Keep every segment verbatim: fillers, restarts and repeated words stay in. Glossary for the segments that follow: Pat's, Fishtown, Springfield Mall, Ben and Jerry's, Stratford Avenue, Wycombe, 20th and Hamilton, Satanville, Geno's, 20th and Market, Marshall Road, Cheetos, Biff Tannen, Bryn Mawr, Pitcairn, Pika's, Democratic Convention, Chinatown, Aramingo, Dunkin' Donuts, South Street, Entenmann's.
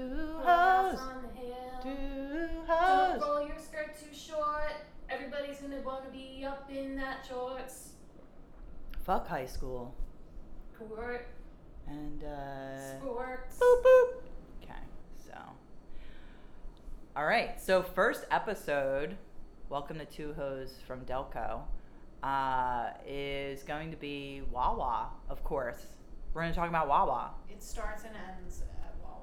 Two hoes. Two hoes. Don't roll your skirt too short. Everybody's gonna want to be up in that shorts. Fuck high school. Court. And, uh... sports. Boop, boop. Okay, so. All right, so first episode, Welcome to Two Hoes from Delco, uh, is going to be Wawa, of course. We're going to talk about Wawa. It starts and ends at Wawa.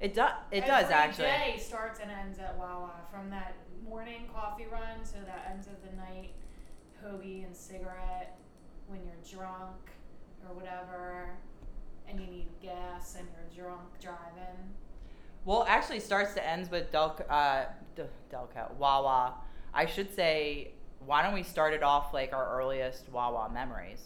It, do- it does, actually. Every day starts and ends at Wawa, from that morning coffee run to the ends of the night, hoagie and cigarette, when you're drunk or whatever, and you need gas and you're drunk driving. Well, actually, starts to ends with Delco, uh, Delco, Wawa. I should say, why don't we start it off like our earliest Wawa memories?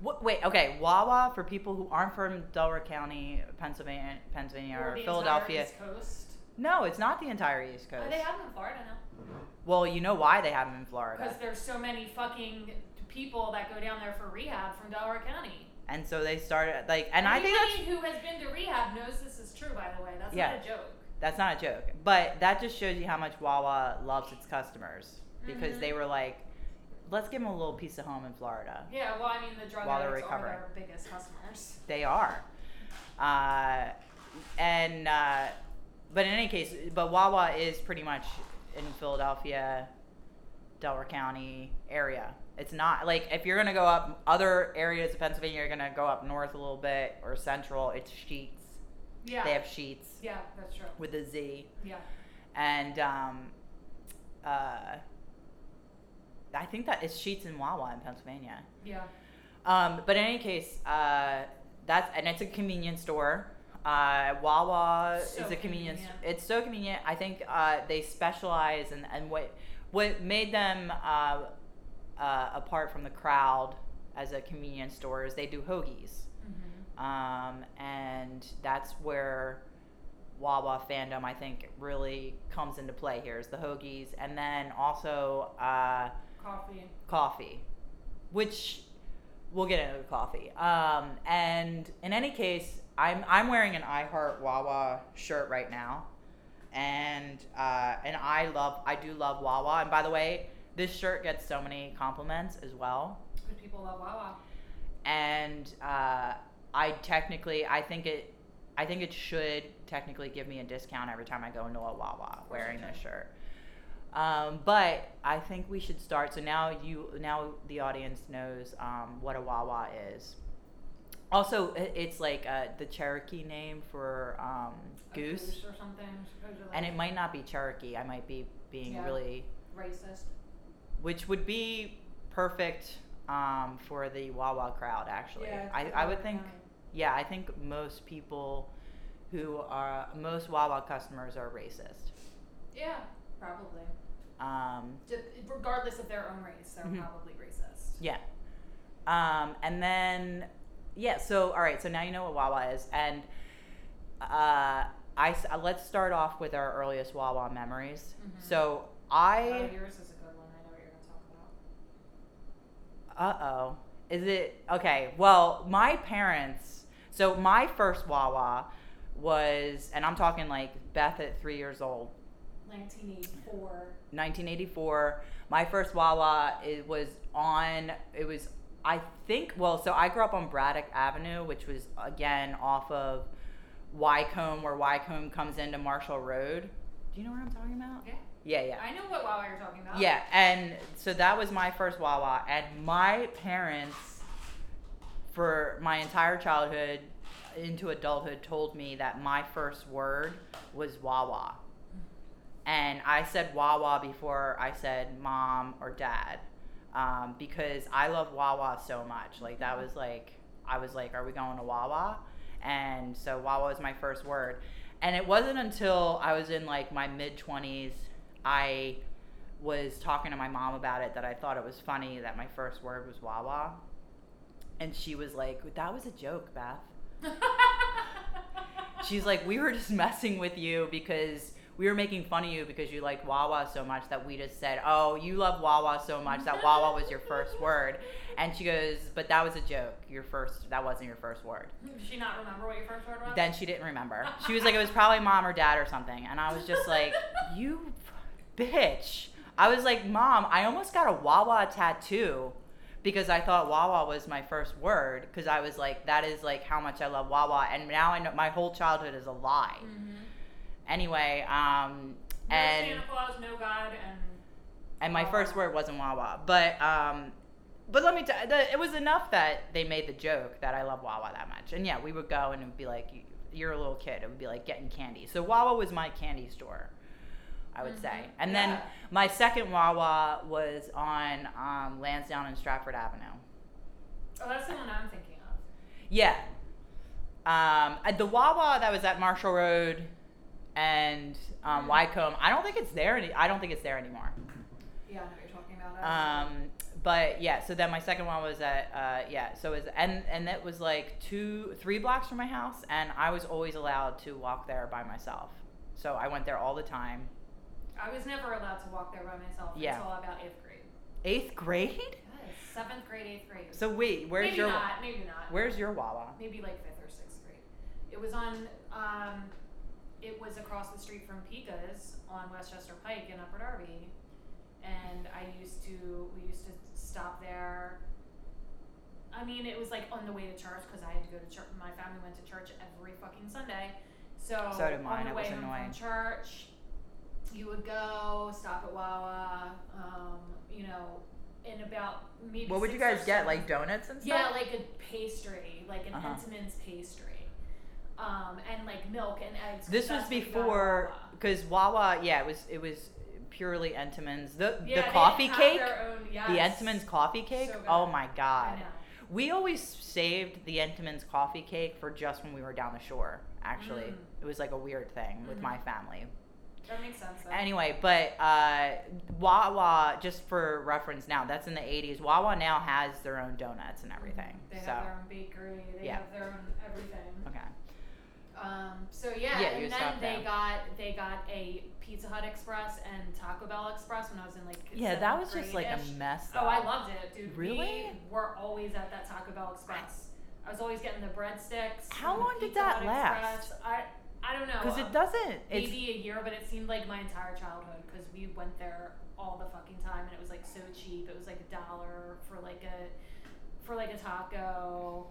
What, wait, okay, Wawa, for people who aren't from Delaware County, Pennsylvania, Pennsylvania or, or Philadelphia. East Coast? No, it's not the entire East Coast. Oh, they have them in Florida now. Well, you know why they have them in Florida? Because there's so many fucking people that go down there for rehab from Delaware County. And so they started, like, and anybody I think that's, who has been to rehab knows this is true, by the way. That's yeah, not a joke. That's not a joke. But that just shows you how much Wawa loves its customers. Because mm-hmm. they were like, let's give them a little piece of home in Florida. Yeah, well, I mean, the drug addicts are their biggest customers. They are. Uh, and, uh, but in any case, but Wawa is pretty much in Philadelphia, Delaware County area. It's not, like, if you're going to go up other areas of Pennsylvania, you're going to go up north a little bit or central. It's Sheetz. Yeah. They have Sheetz. Yeah, that's true. With a Z. Yeah. And um, uh, I think that it's Sheetz and Wawa in Pennsylvania. Yeah. Um, but in any case, uh, that's, and it's a convenience store. Uh, Wawa so is a convenience. Convenient. It's so convenient. I think uh, they specialize in, and what, what made them... Uh, Uh, apart from the crowd as a convenience store is they do hoagies. Mm-hmm. Um, and that's where Wawa fandom, I think, really comes into play here is the hoagies. And then also... Uh, coffee. Coffee. Which, we'll get into coffee. Um, and in any case, I'm I'm wearing an I Heart Wawa shirt right now. And uh, and I love, I do love Wawa. And by the way... this shirt gets so many compliments as well. People love Wawa. And uh, I technically, I think it, I think it should technically give me a discount every time I go into a Wawa wearing this shirt. Um, but I think we should start. So now you, now the audience knows um, what a Wawa is. Also, it's like uh, the Cherokee name for um, goose. Goose or something. Supposedly. And it might not be Cherokee. I might be being yeah. really racist. Which would be perfect um, for the Wawa crowd, actually. Yeah, I, I would think, yeah, I think most people who are, most Wawa customers are racist. Yeah, probably. Um, Just, regardless of their own race, they're mm-hmm. probably racist. Yeah. Um, and then, yeah, so, all right, so now you know what Wawa is. And uh, I, let's start off with our earliest Wawa memories. Mm-hmm. So I... oh, yours is Uh-oh. Is it... okay, well, my parents... so my first Wawa was... and I'm talking, like, Beth at three years old. nineteen eighty-four nineteen eighty-four My first Wawa, it was on... it was, I think... well, so I grew up on Braddock Avenue, which was, again, off of Wycombe, where Wycombe comes into Marshall Road. Do you know what I'm talking about? Yeah. Yeah, yeah. I know what Wawa you're talking about. Yeah, and so that was my first Wawa. And my parents, for my entire childhood into adulthood, told me that my first word was Wawa. And I said Wawa before I said mom or dad um, because I love Wawa so much. Like, that was like, I was like, are we going to Wawa? And so Wawa was my first word. And it wasn't until I was in, like, my mid-twenties I was talking to my mom about it that I thought it was funny that my first word was Wawa. And she was like, that was a joke, Beth. She's like, we were just messing with you because we were making fun of you because you like Wawa so much that we just said, oh, you love Wawa so much that Wawa was your first word. And she goes, but that was a joke. Your first, that wasn't your first word. Did she not remember what your first word was? Then she didn't remember. She was like, it was probably mom or dad or something. And I was just like, you bitch. I was like, mom, I almost got a Wawa tattoo because I thought Wawa was my first word. Because I was like, that is like how much I love Wawa. And now I know my whole childhood is a lie. Mm-hmm. Anyway, um, no and Santa Claus, no God, and and my Wawa. First word wasn't Wawa, but um, but let me tell you, it was enough that they made the joke that I love Wawa that much, and yeah, we would go and it would be like, you're a little kid, it would be like getting candy. So Wawa was my candy store, I would mm-hmm. say, and yeah. Then my second Wawa was on um, Lansdowne and Stratford Avenue. Oh, that's the one I'm thinking of. Yeah, um, the Wawa that was at Marshall Road. And um, Wycombe, I don't think it's there. Any- I don't think it's there anymore. Yeah, I know what you're talking about. Um, but yeah, so then my second one was at uh, yeah. So it was and and it was like two, three blocks from my house, and I was always allowed to walk there by myself. So I went there all the time. I was never allowed to walk there by myself yeah. until about eighth grade. Eighth grade? Yes, seventh grade, eighth grade. So wait, where's maybe your not, maybe not. Where's your Wawa? Maybe like fifth or sixth grade. It was on. Um, It was across the street from Pika's on Westchester Pike in Upper Darby, and I used to we used to stop there. I mean, it was like on the way to church because I had to go to church. My family went to church every fucking Sunday, so, so did mine. On the way home from church, you would go stop at Wawa, um, you know, in about maybe. What would you guys get? Like donuts and stuff? Yeah, like a pastry, like an uh-huh. Entenmann's pastry. Um, and like milk and eggs. This was before, because Wawa, yeah, it was it was purely Entenmann's. The yeah, the coffee cake, own, yes. The Entenmann's coffee cake. So oh my god, we always saved the Entenmann's coffee cake for just when we were down the shore. Actually, mm. It was like a weird thing mm-hmm. with my family. That makes sense. Though. Anyway, but uh, Wawa, just for reference, now that's in the eighties. Wawa now has their own donuts and everything. They so. Have their own bakery. They yeah. have their own everything. Okay. Um, so yeah, yeah and then they down. got they got a Pizza Hut Express and Taco Bell Express when I was in like yeah that was just like a mess. Though. Oh, I loved it, dude. Really, we were always at that Taco Bell Express. I was always getting the breadsticks. How long did that Hut last? Express. I I don't know because um, it doesn't. Maybe it's... a year, but it seemed like my entire childhood because we went there all the fucking time and it was like so cheap. It was like a dollar for like a for like a taco.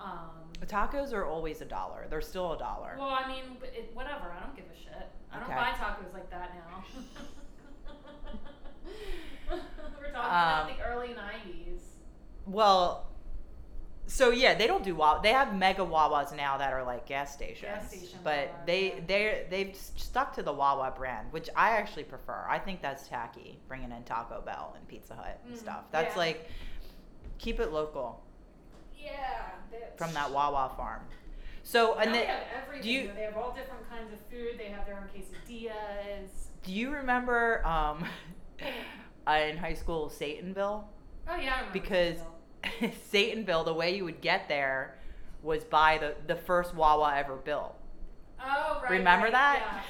Um, tacos are always a dollar. They're still a dollar. Well, I mean, it, whatever. I don't give a shit. I don't okay. buy tacos like that now. We're talking um, about the early nineties. Well, so yeah, they don't do Wawa. They have mega Wawas now that are like gas stations. Gas station but Wawa, they they they've stuck to the Wawa brand, which I actually prefer. I think that's tacky, bringing in Taco Bell and Pizza Hut and mm, stuff. That's yeah. like keep it local. Yeah, bitch. From that Wawa farm. So and now they have everything. Do you, they have all different kinds of food. They have their own quesadillas. Do you remember um, in high school Satanville? Oh yeah, I remember. Because Satanville. Satanville, the way you would get there was by the the first Wawa ever built. Oh right. Remember right, that?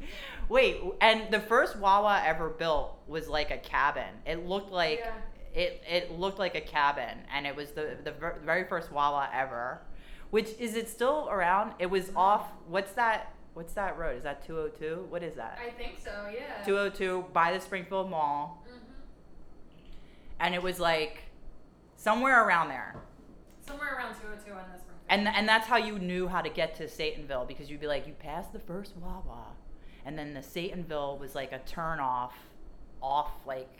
Yeah. Wait, and the first Wawa ever built was like a cabin. It looked like. Yeah. It it looked like a cabin, and it was the the ver- very first Wawa ever, which is it still around? It was off. What's that? What's that road? Is that two oh two? What is that? I think so. Yeah. two oh two by the Springfield Mall, mm-hmm. and it was like somewhere around there. Somewhere around two oh two on the Springfield. And and that's how you knew how to get to Satanville because you'd be like you passed the first Wawa, and then the Satanville was like a turn off, off like.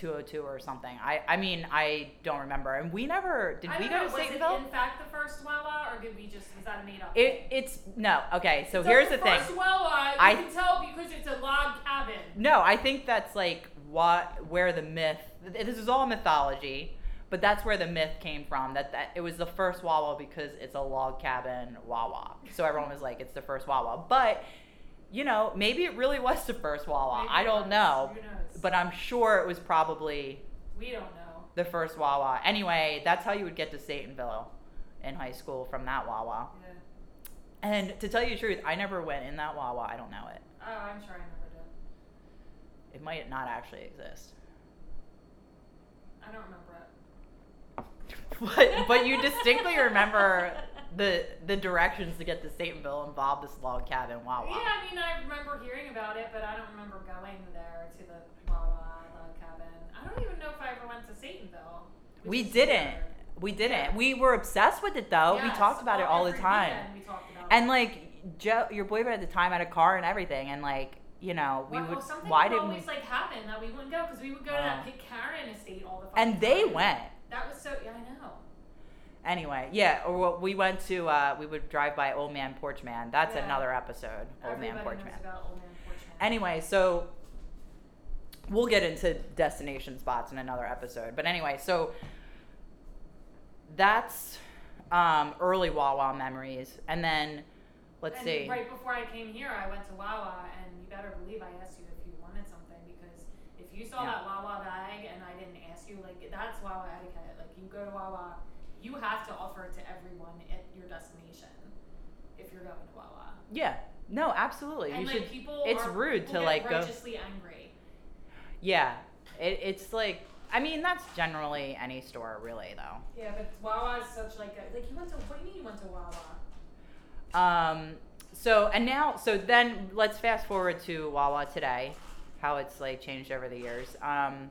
two oh two or something. I, I mean, I don't remember. And we never, did I we go know, to Satanville? Was it in fact the first Wawa or did we just, was that a made up it, It's, no, okay, so it's here's the, the thing. First Wawa, you I, can tell because it's a log cabin. No, I think that's like what, where the myth, this is all mythology, but that's where the myth came from, that, that it was the first Wawa because it's a log cabin Wawa. So everyone was like, it's the first Wawa. But you know, maybe it really was the first Wawa. Maybe I don't know. Who knows? But I'm sure it was probably we don't know. The first Wawa. Anyway, that's how you would get to Satanville in high school from that Wawa. And to tell you the truth, I never went in that Wawa. I don't know it. Oh, I'm sure I never did. It might not actually exist. I don't remember it. But, but you distinctly remember the the directions to get to Satanville and Bob the Log Cabin Wawa. Yeah, I mean, I remember hearing about it, but I don't remember going there to the Wawa Log Cabin. I don't even know if I ever went to Satanville. We didn't. Weird. We didn't. Yeah. We were obsessed with it, though. Yes, we talked about all, it all the time. We talked about and, like, Joe, your boyfriend at the time had a car and everything, and, like, you know, we well, would. Well, something why would always, we... like, happen that we wouldn't go, because we would go uh, to that Pitcairn estate all the time. And they time. went. That was so, yeah, I know. Anyway, yeah, or we went to, uh, we would drive by Old Man Porch Man. That's yeah. another episode, Old Everybody Man Porch Man. About Old Man Porch Man. Anyway, so we'll get into destination spots in another episode. But anyway, so. That's um, early Wawa memories. And then, let's and see. Right before I came here, I went to Wawa, and you better believe I asked you if you wanted something, because if you saw yeah. that Wawa bag and I didn't ask you, like, that's Wawa etiquette. Like, you go to Wawa, you have to offer it to everyone at your destination if you're going to Wawa. Yeah. No, absolutely. And, you like, should, people it's are, rude people to, like, go. Righteously angry. Yeah. It, it's, like. I mean, that's generally any store, really, though. Yeah, but Wawa is such, like, a, like, you went to, what do you mean you went to Wawa? Um, so, and now, so then, let's fast forward to Wawa today, how it's, like, changed over the years. Um,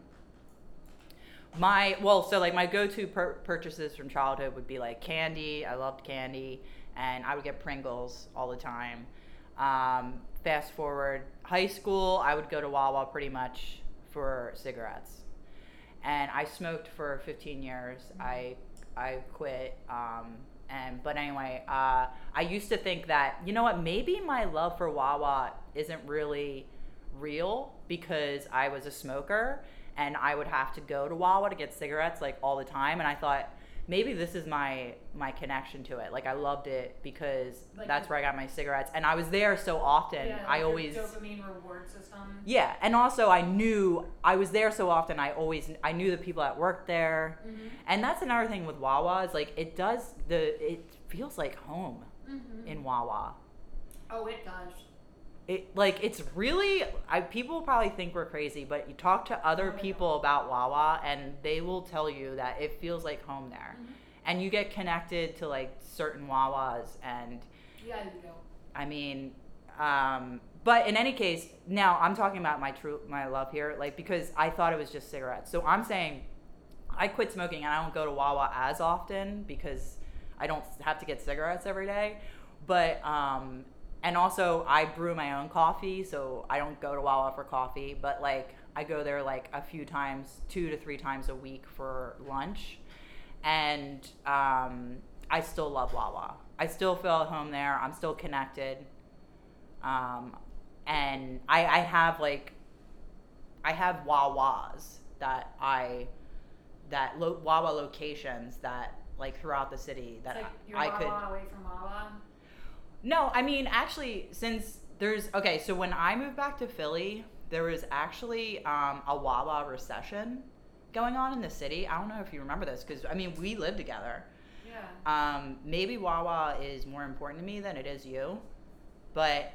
my, well, so, like, my go-to pur- purchases from childhood would be, like, candy. I loved candy, and I would get Pringles all the time. Um, fast forward, high school, I would go to Wawa pretty much for cigarettes. And I smoked for fifteen years. Mm-hmm. I I quit. Um, and but anyway, uh, I used to think that, you know what, maybe my love for Wawa isn't really real because I was a smoker and I would have to go to Wawa to get cigarettes, like, all the time. And I thought, maybe this is my, my connection to it. Like, I loved it because, like, that's where I got my cigarettes. And I was there so often. Yeah, I always... dopamine reward system. Yeah. And also, I knew... I was there so often, I always... I knew the people that worked there. Mm-hmm. And that's another thing with Wawa is, like, it does... the It feels like home mm-hmm. in Wawa. Oh, it does. It, like, it's really... I, people probably think we're crazy, but you talk to other people about Wawa, and they will tell you that it feels like home there. Mm-hmm. And you get connected to, like, certain Wawas, and... Yeah, you do. I mean, um... But in any case, now I'm talking about my true my love here, like, because I thought it was just cigarettes. So I'm saying I quit smoking, and I don't go to Wawa as often because I don't have to get cigarettes every day. But, um... And also, I brew my own coffee, so I don't go to Wawa for coffee. But, like, I go there, like, a few times, two to three times a week for lunch. And um, I still love Wawa. I still feel at home there. I'm still connected. Um, and I, I have, like, I have Wawas that I, that lo- Wawa locations that, like, throughout the city that it's like I, I could. Wawa away from Wawa? No, I mean, actually, since there's... Okay, so when I moved back to Philly, there was actually um, a Wawa recession going on in the city. I don't know if you remember this, because, I mean, we lived together. Yeah. Um, maybe Wawa is more important to me than it is you, but...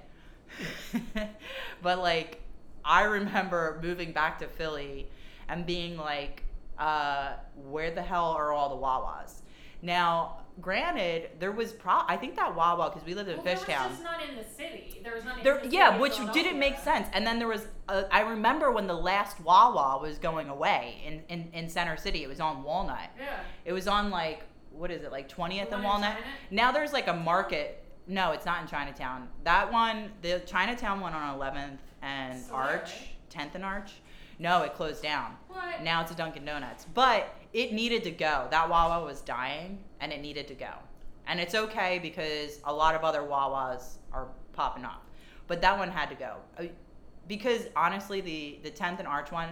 but, like, I remember moving back to Philly and being like, uh, where the hell are all the Wawas? Now... Granted, there was pro. I think that Wawa, because we lived in well, Fishtown. There was just not in the city. There was not in there, the city. Yeah, which didn't make sense. And then there was, a, I remember when the last Wawa was going away in, in, in Center City. It was on Walnut. Yeah. It was on, like, what is it, like twentieth and Walnut? Now there's, like, a market. No, it's not in Chinatown. That one, the Chinatown one on eleventh and so Arch, right? tenth and Arch. No, it closed down. What? Now it's a Dunkin' Donuts. But... It needed to go. That Wawa was dying, and it needed to go. And it's okay because a lot of other Wawas are popping up. But that one had to go. Because, honestly, the, the tenth and Arch one,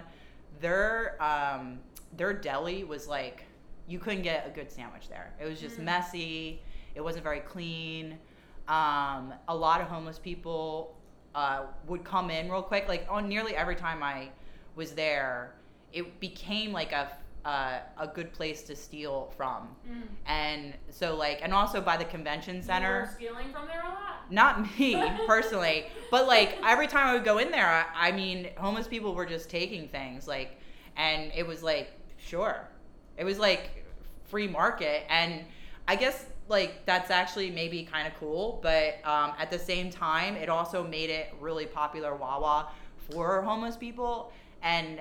their um, their deli was like, you couldn't get a good sandwich there. It was just mm. messy. It wasn't very clean. Um, a lot of homeless people uh, would come in real quick. Like, on nearly every time I was there, it became like a... uh, a good place to steal from. Mm. And so, like, and also by the convention center. You were stealing from there a lot? Not me, personally. But, like, every time I would go in there, I, I mean, homeless people were just taking things. Like, and it was like, sure. It was like free market. And I guess, like, that's actually maybe kind of cool. But um, at the same time, it also made it really popular, Wawa, for homeless people. And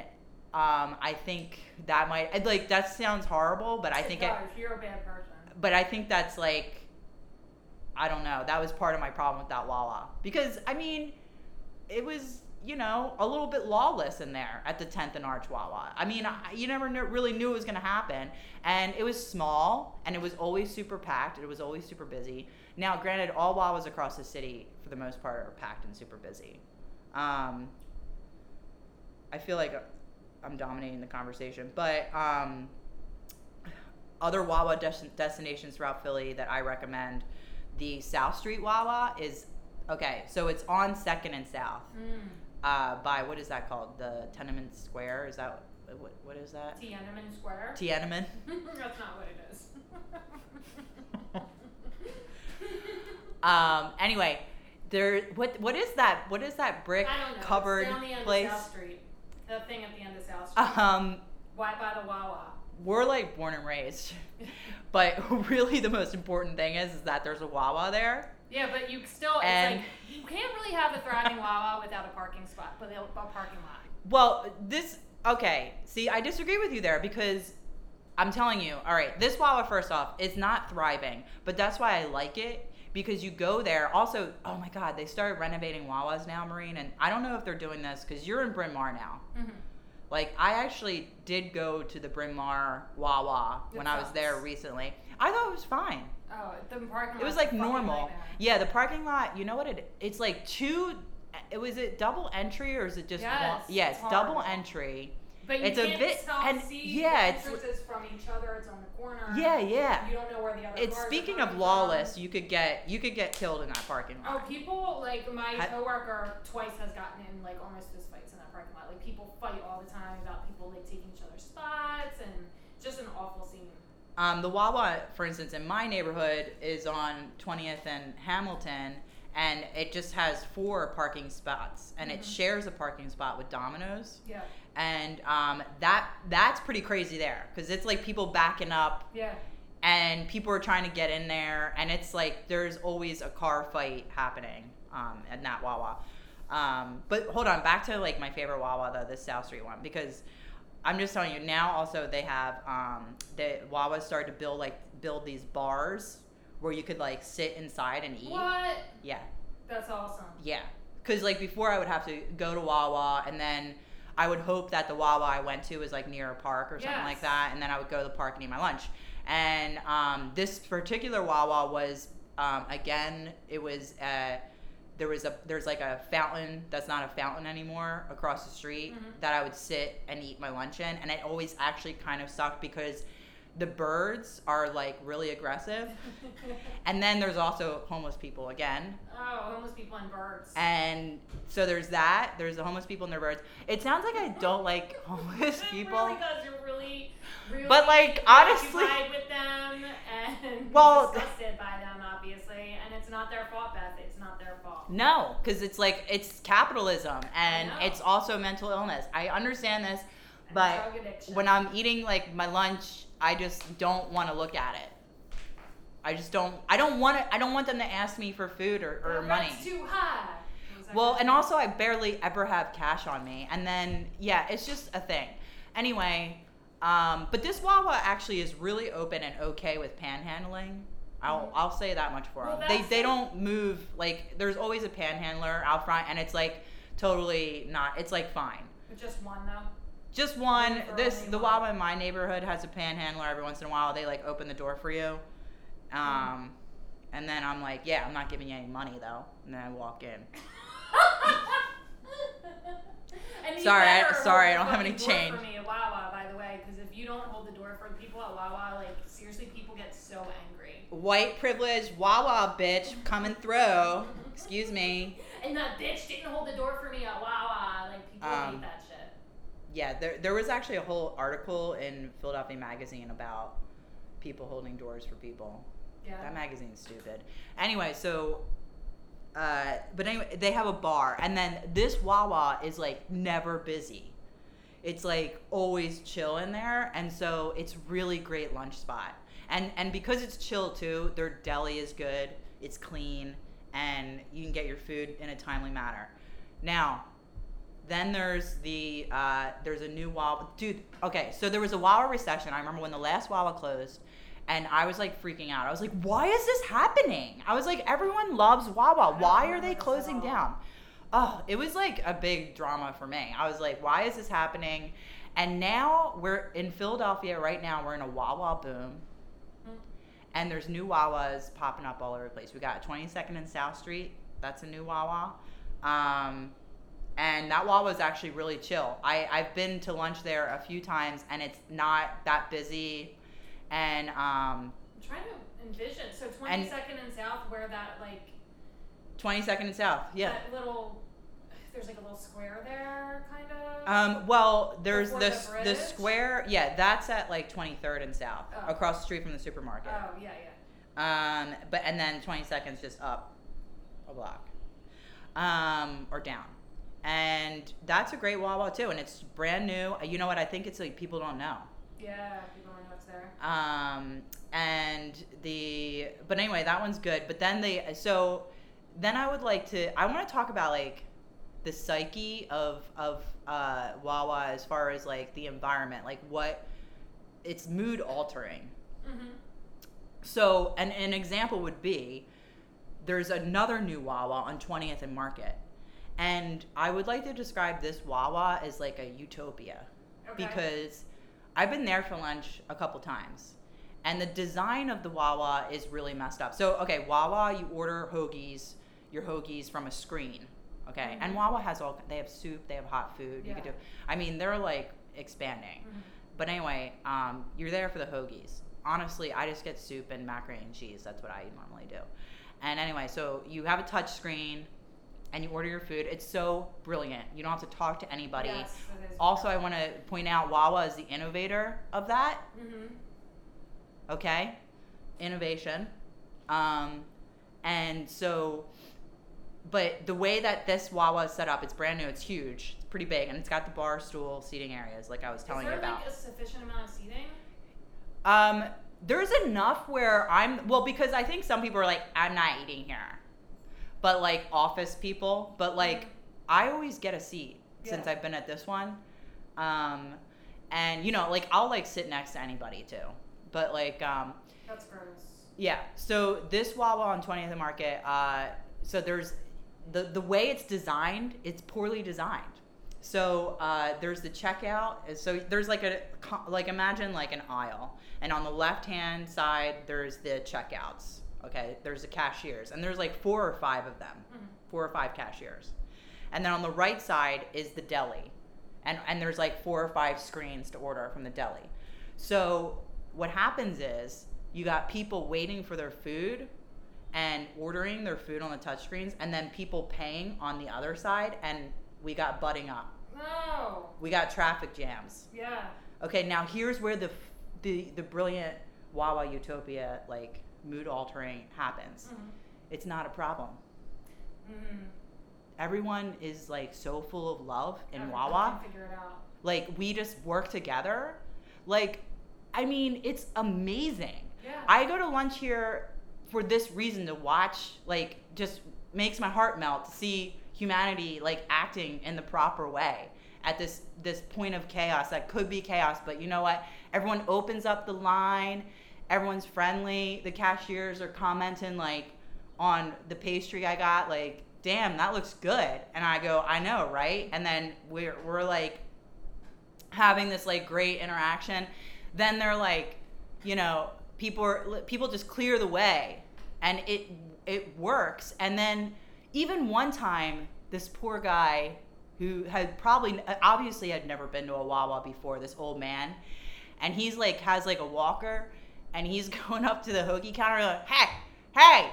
um, I think that might, like, that sounds horrible, but I think it, does. it you're a bad person. But I think that's, like, I don't know. That was part of my problem with that Wawa. Because, I mean, it was, you know, a little bit lawless in there at the tenth and Arch Wawa. I mean, I, you never knew, really knew it was going to happen. And it was small, and it was always super packed. It was always super busy. Now, granted, all Wawas across the city, for the most part, are packed and super busy. Um, I feel like I'm dominating the conversation. But um, other Wawa des- destinations throughout Philly that I recommend, the South Street Wawa is, okay, so it's on second and South. Mm. Uh, by, what is that called? The Tiananmen Square? Is that, what? what is that? Tiananmen Square? Tiananmen? That's not what it is. um. Anyway, there, what what is that? What is that brick covered place? I don't know. It's down the end of South Street. The thing at the end of South Street. Um. Why by the Wawa? We're, like, born and raised. But really the most important thing is, is that there's a Wawa there. Yeah, but you still, it's and, like, you can't really have a thriving Wawa without a parking spot, without a parking lot. Well, this, okay, see, I disagree with you there because I'm telling you, all right, this Wawa, first off, is not thriving, but that's why I like it because you go there. Also, oh my God, they started renovating Wawas now, Maureen, and I don't know if they're doing this because you're in Bryn Mawr now. Mm-hmm. Like, I actually did go to the Bryn Mawr Wawa when I was there recently. I thought it was fine. Oh, the parking lot. It was like normal. Like yeah, the parking lot, you know what it it's like two it was it double entry or is it just yes, one? Yes, it's double hard. entry. But you it's can't a bit, and see yeah, the entrances it's, from each other, it's on the corner. Yeah, yeah. You don't know where the other it's, cars speaking are of lawless, from. you could get you could get killed in that parking lot. Oh, people like my I, coworker twice has gotten in like almost fist fights in that parking lot. Like people fight all the time about people like taking each other's spots and just an awful scene. Um, the Wawa, for instance, in my neighborhood is on twentieth and Hamilton, and it just has four parking spots, and mm-hmm. it shares a parking spot with Domino's. Yeah. And um, that that's pretty crazy there, because it's like people backing up. Yeah. And people are trying to get in there, and it's like there's always a car fight happening um, at that Wawa. Um, but hold on, back to like my favorite Wawa though, the South Street one, because. I'm just telling you, now also they have, um, the Wawa started to build, like, build these bars where you could, like, sit inside and eat. What? Yeah. That's awesome. Yeah. Because, like, before I would have to go to Wawa, and then I would hope that the Wawa I went to was, like, near a park or something yes. like that, and then I would go to the park and eat my lunch. And um, this particular Wawa was, um, again, it was a... There was a there's like a fountain that's not a fountain anymore across the street mm-hmm. that I would sit and eat my lunch in, and it always actually kind of sucked because the birds are like really aggressive, and then there's also homeless people again. Oh, homeless people and birds. And so there's that. There's the homeless people and their birds. It sounds like I don't like homeless people. It really does. You're really, really. But like honestly, occupied with them and well, disgusted by them, obviously, and it's not their fault, Beth. It's not their fault. No, because it's like it's capitalism, and it's also mental illness. I understand this, and but when I'm eating like my lunch. I just don't want to look at it. I just don't. I don't want to. I don't want them to ask me for food or, or money. That's too high. Well, and also I barely ever have cash on me, and then yeah, it's just a thing. Anyway, um, but this Wawa actually is really open and okay with panhandling. I'll I'll say that much for well, them. They they don't move like there's always a panhandler out front, and it's like totally not. It's like fine. Just one though. Just one. This the Wawa in my neighborhood has a panhandler every once in a while. They like open the door for you, um, mm. and then I'm like, yeah, I'm not giving you any money though. And then I walk in. sorry, I, sorry, I don't have any change. For me at Wawa, by the way, because if you don't hold the door for people at Wawa, like seriously, people get so angry. White privilege, Wawa bitch coming through. Excuse me. And that bitch didn't hold the door for me at Wawa. Like people um, hate that shit. yeah, there there was actually a whole article in Philadelphia Magazine about people holding doors for people. Yeah. That magazine's stupid. Anyway, so, uh, but anyway, they have a bar. And then this Wawa is, like, never busy. It's, like, always chill in there. And so it's really great lunch spot. And and because it's chill, too, their deli is good. It's clean. And you can get your food in a timely manner. Now, then there's the, uh, there's a new Wawa. Dude, okay, so there was a Wawa recession. I remember when the last Wawa closed. And I was, like, freaking out. I was like, why is this happening? I was like, everyone loves Wawa. Why are they closing down? Oh, it was, like, a big drama for me. I was like, why is this happening? And now we're in Philadelphia right now. We're in a Wawa boom. Mm-hmm. And there's new Wawas popping up all over the place. We got twenty-second and South Street. That's a new Wawa. Um, and that Wawa is actually really chill. I, I've been to lunch there a few times, and it's not that busy. And um, I'm trying to envision. So twenty-second and, and South, where that like twenty-second and South, yeah. That little, there's like a little square there, kind of. Um, well, there's the the, the square, yeah. That's at like twenty-third and South, oh. across the street from the supermarket. Oh yeah, yeah. Um, but and then twenty-second is just up a block, um, or down, and that's a great Wawa too, and it's brand new. You know what? I think it's like people don't know. Yeah, people don't know it's there. Um, and the, but anyway, that one's good. But then they, so then I would like to, I want to talk about like the psyche of, of uh, Wawa as far as like the environment, like what, it's mood altering. Mm-hmm. So, and an example would be, there's another new Wawa on twentieth and Market. And I would like to describe this Wawa as like a utopia. Okay. Because I've been there for lunch a couple times, and the design of the Wawa is really messed up. So, okay, Wawa, you order hoagies, your hoagies from a screen, okay? Mm-hmm. And Wawa has all, they have soup, they have hot food. Yeah. You could do, I mean, they're, like, expanding. Mm-hmm. But anyway, um, you're there for the hoagies. Honestly, I just get soup and macaroni and cheese. That's what I normally do. And anyway, so you have a touch screen, and you order your food. It's so brilliant. You don't have to talk to anybody. Yes, also, I want to point out Wawa is the innovator of that. Mm-hmm. Okay? Innovation. Um, and so, but the way that this Wawa is set up, it's brand new. It's huge. It's pretty big. And it's got the bar stool seating areas like I was telling you about. Is there like a sufficient amount of seating? Um, there's enough where I'm, well, because I think some people are like, I'm not eating here. But, like, office people. But, like, mm-hmm. I always get a seat yeah. since I've been at this one. Um, and, you know, like, I'll, like, sit next to anybody, too. But, like, um... That's gross. Yeah. So, this Wawa on twentieth and Market, uh, so there's... The, the way it's designed, it's poorly designed. So, uh, there's the checkout. So, there's, like, a... Like, imagine, like, an aisle. And on the left-hand side, there's the checkouts. Okay, there's the cashiers, and there's like four or five of them, mm-hmm. four or five cashiers. And then on the right side is the deli, and, and there's like four or five screens to order from the deli. So what happens is you got people waiting for their food and ordering their food on the touchscreens, and then people paying on the other side, and we got butting up. No. We got traffic jams. Yeah. Okay, now here's where the the, the brilliant Wawa utopia, like, mood altering happens. Mm-hmm. It's not a problem. Mm-hmm. Everyone is like so full of love in Everyone Wawa. Can figure it out. Like we just work together. Like, I mean, it's amazing. Yeah. I go to lunch here for this reason, to watch, like, just makes my heart melt to see humanity like acting in the proper way at this this point of chaos that could be chaos, but you know what? Everyone opens up the line. Everyone's friendly. The cashiers are commenting, like, on the pastry I got, like, damn, that looks good. And I go, I know, right? And then we're, we're like, having this, like, great interaction. Then they're, like, you know, people are, people just clear the way. And it it works. And then even one time, this poor guy who had probably, obviously had never been to a Wawa before, this old man, and he's, like, has, like, a walker. And he's going up to the hoagie counter like, hey, hey,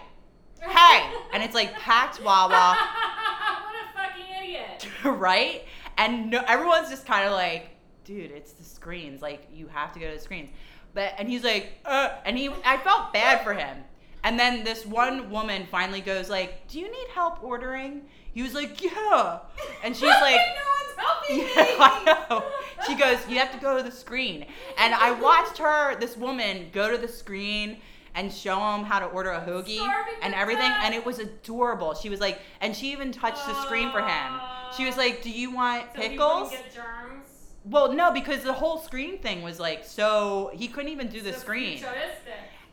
hey. And it's like packed Wawa. What a fucking idiot. Right? And no, everyone's just kind of like, dude, it's the screens. Like, you have to go to the screens. But and he's like, uh, and he, I felt bad for him. And then this one woman finally goes like, do you need help ordering? He was like, yeah. And she's like, no one's helping me. Yeah, I know. She goes, you have to go to the screen. And I watched her, this woman, go to the screen and show him how to order a hoagie and everything. Death. And it was adorable. She was like, and she even touched uh, the screen for him. She was like, do you want so pickles? You get germs? Well, no, because the whole screen thing was like, so he couldn't even do the so screen.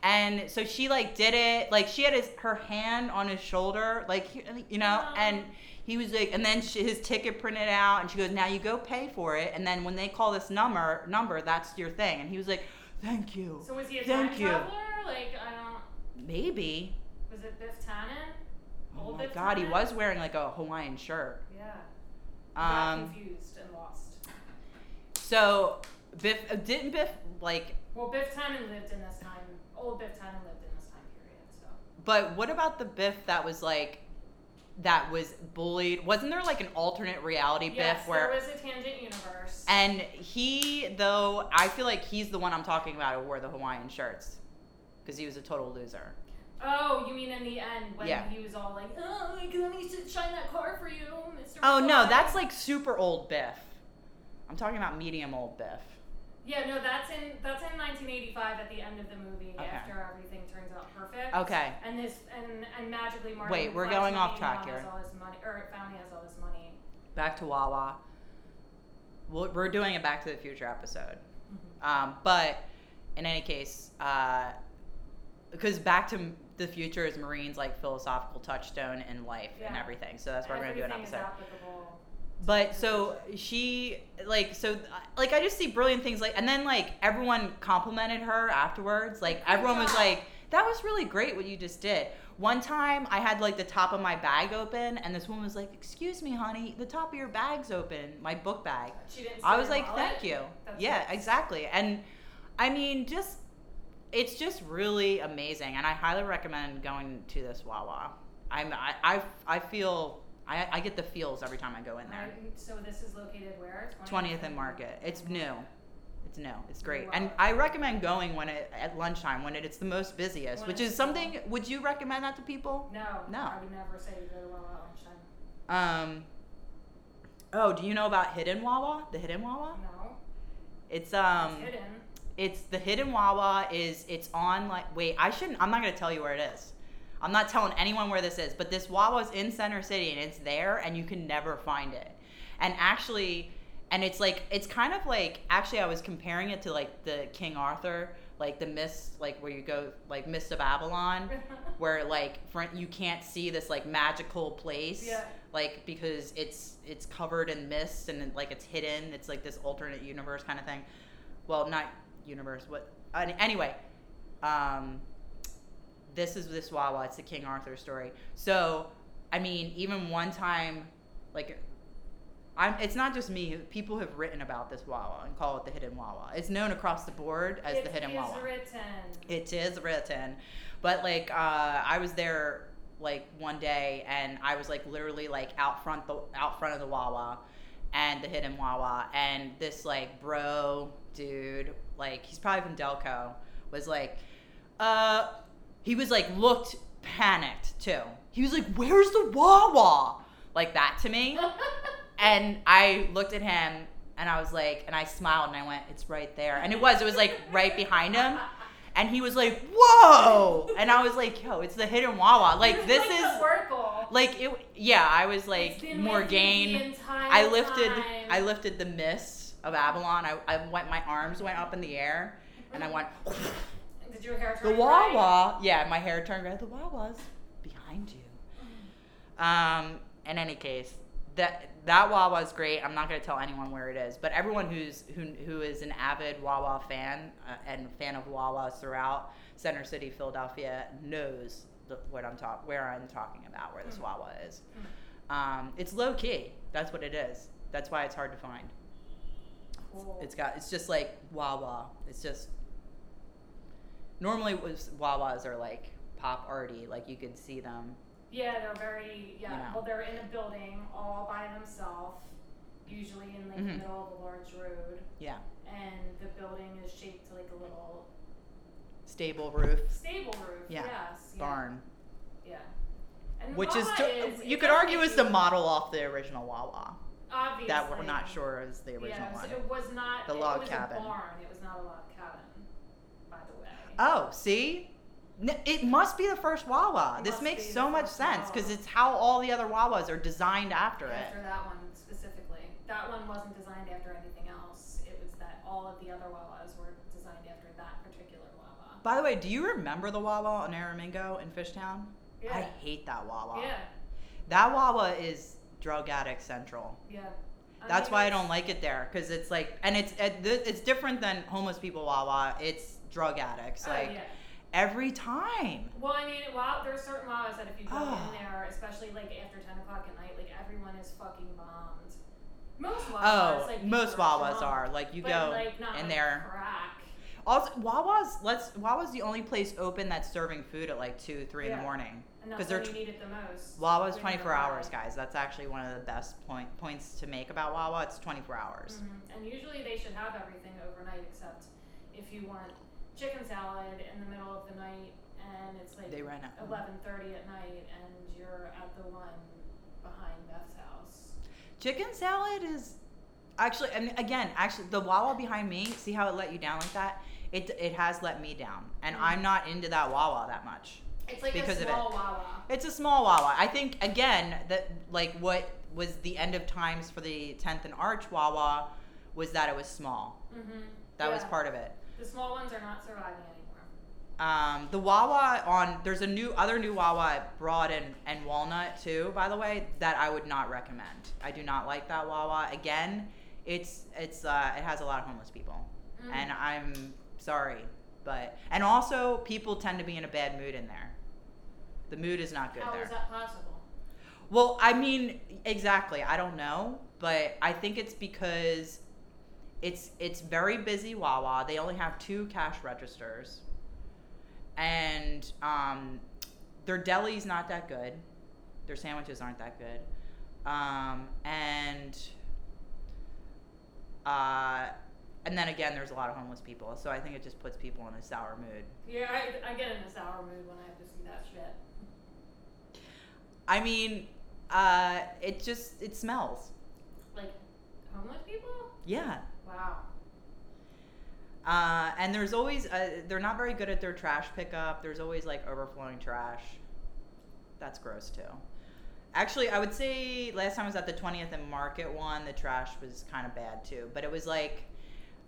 And so she like did it, like she had his, her hand on his shoulder, like, you know, oh. And he was like, and then she, his ticket printed out and she goes, now you go pay for it. And then when they call this number, number, that's your thing. And he was like, thank you. So was he a time traveler? Like, I don't. Maybe. Was it Biff Tannen? Oh my Biff God, Tannen? He was wearing like a Hawaiian shirt. Yeah. Um, got confused and lost. So Biff, didn't Biff like. Well, Biff Tannen lived in this time. Old Biff Tannen lived in this time period, so. But what about the Biff that was like, that was bullied? Wasn't there like an alternate reality yes, Biff where? Yes, there was a tangent universe. And he, though, I feel like he's the one I'm talking about who wore the Hawaiian shirts, because he was a total loser. Oh, you mean in the end when yeah. he was all like, oh, let me shine that car for you, Mister Oh Mister no, that's like super old Biff. I'm talking about medium old Biff. Yeah, no, that's in that's in nineteen eighty-five at the end of the movie okay. after everything turns out perfect. Okay. And this and, and magically Martin. Wait, we're going off track here. Has all his money, or found he has all his money. Back to Wawa. We're doing a Back to the Future episode, mm-hmm. um, but in any case, uh, because Back to the Future is Marine's like philosophical touchstone in life yeah. and everything, so that's why everything we're gonna do an episode. Is applicable. But so she like so like I just see brilliant things like and then like everyone complimented her afterwards like everyone was like that was really great what you just did. One time I had like the top of my bag open and this woman was like, excuse me honey, the top of your bag's open, my book bag. She didn't I was like thank you. That's yeah nice. Exactly. And I mean just it's just really amazing and I highly recommend going to this Wawa. I'm I I, I feel I, I get the feels every time I go in there. I, so this is located where? twentieth and Market. It's new. It's new. It's great. And I recommend going when it, at lunchtime when it, it's the most busiest, when which is something, cool. Would you recommend that to people? No. No. I would never say to go to Wawa at lunchtime. Um, oh, do you know about Hidden Wawa? The Hidden Wawa? No. It's, um. It's hidden. It's, the Hidden Wawa is, it's on like, wait, I shouldn't, I'm not going to tell you where it is. I'm not telling anyone where this is, but this Wawa's in Center City, and it's there, and you can never find it. And actually, and it's like, it's kind of like, actually, I was comparing it to, like, the King Arthur, like, the mist, like, where you go, like, Mist of Avalon, where, like, you can't see this, like, magical place, yeah. like, because it's it's covered in mist, and, like, it's hidden. It's, like, this alternate universe kind of thing. Well, not universe, what, anyway, um... This is this Wawa. It's the King Arthur story. So, I mean, even one time, like, I'm. It's not just me. People have written about this Wawa and call it the Hidden Wawa. It's known across the board as it the Hidden Wawa. It is written. It is written. But, like, uh, I was there, like, one day, and I was, like, literally, like, out front, the, out front of the Wawa and the Hidden Wawa. And this, like, bro dude, like, he's probably from Delco, was like, uh... He was like, looked panicked too. He was like, where's the Wawa? Like that to me. And I looked at him and I was like, and I smiled and I went, it's right there. And it was, it was like right behind him. And he was like, whoa. And I was like, yo, it's the Hidden Wawa. Like this like is, the like it, yeah, I was like Morgaine. I lifted, time. I lifted the mist of Avalon. I, I went, my arms went up in the air and I went, did your hair turn the Wawa, red? Yeah, my hair turned red. The Wawa's behind you. Um, in any case, that that Wawa's great. I'm not gonna tell anyone where it is, but everyone who's who who is an avid Wawa fan uh, and fan of Wawas throughout Center City, Philadelphia, knows the, what I'm talking, where I'm talking about, where this mm-hmm. Wawa is. Mm-hmm. Um, it's low key. That's what it is. That's why it's hard to find. Cool. It's, it's got. It's just like Wawa. It's just. Normally, was Wawas are like pop arty, like you could see them. Yeah, they're very yeah. You know. Well, they're in a building all by themselves. usually in like mm-hmm. the middle of a large road. Yeah. And the building is shaped like a little stable roof. Stable roof. Yeah. Yes. Barn. Yeah. yeah. And which Wawa is, to, is you could argue is the model off the original Wawa. Obviously. That we're not sure is the original yeah, one. So it was not the it log was cabin. A barn. It was not a log cabin, by the way. Oh, see? It must be the first Wawa. It this makes so much sense because it's how all the other Wawas are designed after, after it. After that one specifically. That one wasn't designed after anything else. It was that all of the other Wawas were designed after that particular Wawa. By the way, do you remember the Wawa on Aramingo in Fishtown? Yeah. I hate that Wawa. Yeah. That Wawa is drug addict central. Yeah. I That's mean, why I don't like it there because it's like, and it's it's different than homeless people Wawa. It's drug addicts. Like. Uh, yeah. Every time. Well, I mean, wow, there's certain laws that if you go oh. in there, especially like after ten o'clock at night, like everyone is fucking bombed. Most Wawas, oh, like most Wawas are, are like you but, go like, not in like there. Crack. Also, Wawa's let's Wawa's the only place open that's serving food at like two, three yeah. in the morning because they're need it the most. Wawa's twenty-four hours, guys. That's actually one of the best point points to make about Wawa. It's twenty-four hours. Mm-hmm. And usually they should have everything overnight except if you want chicken salad in the middle of the night, and it's like eleven thirty at night, and you're at the one behind Beth's house. Chicken salad is actually, and again, actually, the Wawa behind me, see how it let you down like that? It it has let me down, and mm-hmm. I'm not into that Wawa that much. It's like because a small of it. Wawa. It's a small Wawa. I think, again, that like what was the end of times for the tenth and Arch Wawa was that it was small. Mm-hmm. That yeah. was part of it. The small ones are not surviving anymore. Um, the Wawa on there's a new other new Wawa at Broad and, and Walnut too, by the way, that I would not recommend. I do not like that Wawa. Again, it's it's uh, it has a lot of homeless people, mm. and I'm sorry, but and also people tend to be in a bad mood in there. The mood is not good there. How is that possible? Well, I mean, exactly. I don't know, but I think it's because. It's it's very busy Wawa. They only have two cash registers. And um, their deli's not that good. Their sandwiches aren't that good. Um, and uh, and then again, there's a lot of homeless people. So I think it just puts people in a sour mood. Yeah, I, I get in a sour mood when I have to see that shit. I mean, uh, it just, it smells. Like homeless people? Yeah. Wow. Uh, and there's always, uh, they're not very good at their trash pickup. There's always like overflowing trash. That's gross too. Actually, I would say last time I was at the twentieth and Market one, the trash was kind of bad too. But it was like,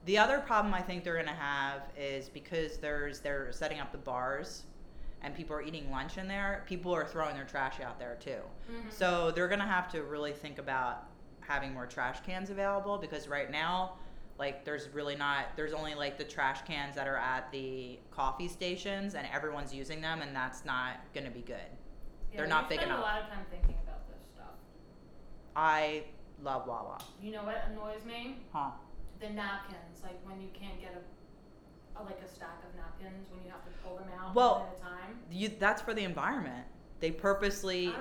the other problem I think they're going to have is because there's they're setting up the bars and people are eating lunch in there, people are throwing their trash out there too. Mm-hmm. So they're going to have to really think about having more trash cans available because right now, like there's really not, there's only like the trash cans that are at the coffee stations and everyone's using them and that's not going to be good. Yeah, They're not big enough. I spend a lot of time thinking about this stuff. I love Wawa. You know what annoys me? Huh? The napkins, like when you can't get a, a like a stack of napkins when you have to pull them out well, one at a time. You, that's for the environment. They purposely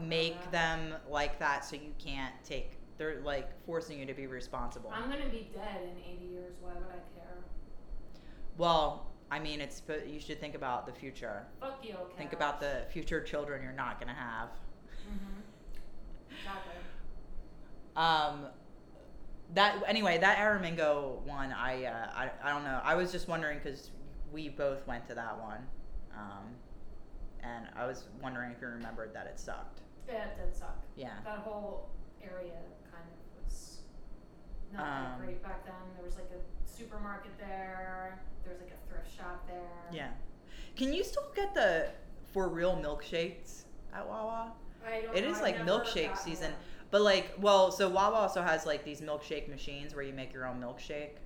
make them like that so you can't take, they're like forcing you to be responsible. I'm going to be dead in eighty years. Why would I care? Well, I mean, it's you should think about the future. Fuck you, okay. Think about the future children you're not going to have. Mm-hmm. Exactly. um, that, anyway, that Aramingo one, I, uh, I, I don't know. I was just wondering because we both went to that one. Um. And I was wondering if you remembered that it sucked. Yeah, it did suck. Yeah. That whole area kind of was not um, that great back then. There was like a supermarket there. There was like a thrift shop there. Yeah. Can you still get the for real milkshakes at Wawa? I don't know. It is like milkshake season. One. But like, well, so Wawa also has like these milkshake machines where you make your own milkshake.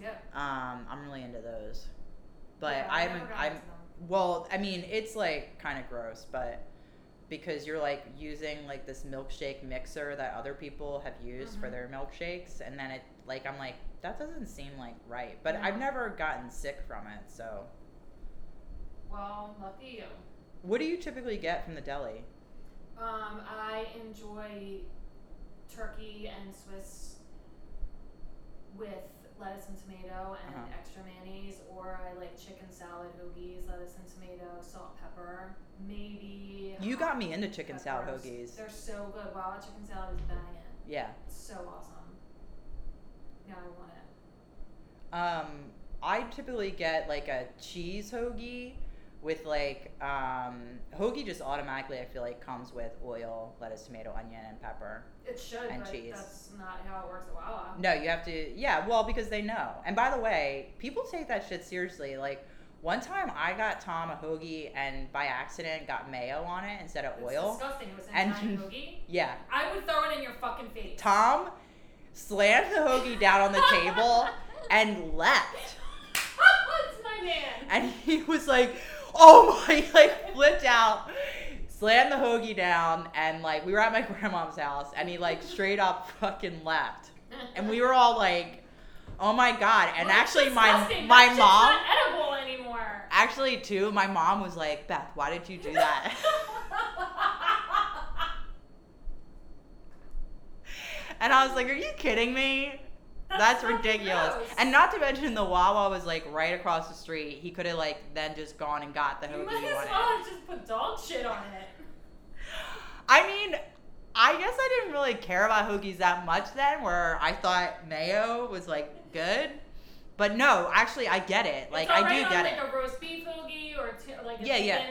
Yep. Um, I'm really into those. But yeah, I haven't, I'm... Well, I mean, it's like kind of gross, but because you're like using like this milkshake mixer that other people have used mm-hmm. for their milkshakes, and then it like I'm like that doesn't seem like right, but yeah. I've never gotten sick from it, so. Well, lucky you. What do you typically get from the deli? Um, I enjoy turkey and Swiss with lettuce and tomato and uh-huh. extra mayonnaise, or I like chicken salad hoagies, lettuce and tomato, salt, pepper, maybe. You got me into chicken peppers. salad hoagies. They're so good. Wawa chicken salad is banging. Yeah. It's so awesome. Now I want it. Um, I typically get like a cheese hoagie with like, um, hoagie just automatically I feel like comes with oil, lettuce, tomato, onion, and pepper. It should, and but cheese. That's not how it works at Wawa. No, you have to, yeah, well, because they know. And by the way, people take that shit seriously. Like, one time I got Tom a hoagie and by accident got mayo on it instead of oil. It's disgusting. It was an Italian hoagie? Yeah. I would throw it in your fucking face. Tom slammed the hoagie down on the table and left. That's my man. And he was like, oh my, like, flipped out, slammed the hoagie down, and, like, we were at my grandma's house, and he, like, straight up fucking left. And we were all like, oh my God. And well, actually, my my mom. It's not edible anymore. Actually, too, my mom was like, Beth, why did you do that? And I was like, are you kidding me? That's, That's ridiculous. Gross. And not to mention the Wawa was like right across the street. He could have like then just gone and got the hoagie. You might as well have just put dog shit on it. I mean, I guess I didn't really care about hoagies that much then, where I thought mayo was like good. But no, actually I get it. Like I do get it. Like a roast beef hoagie or t- like a yeah, yeah.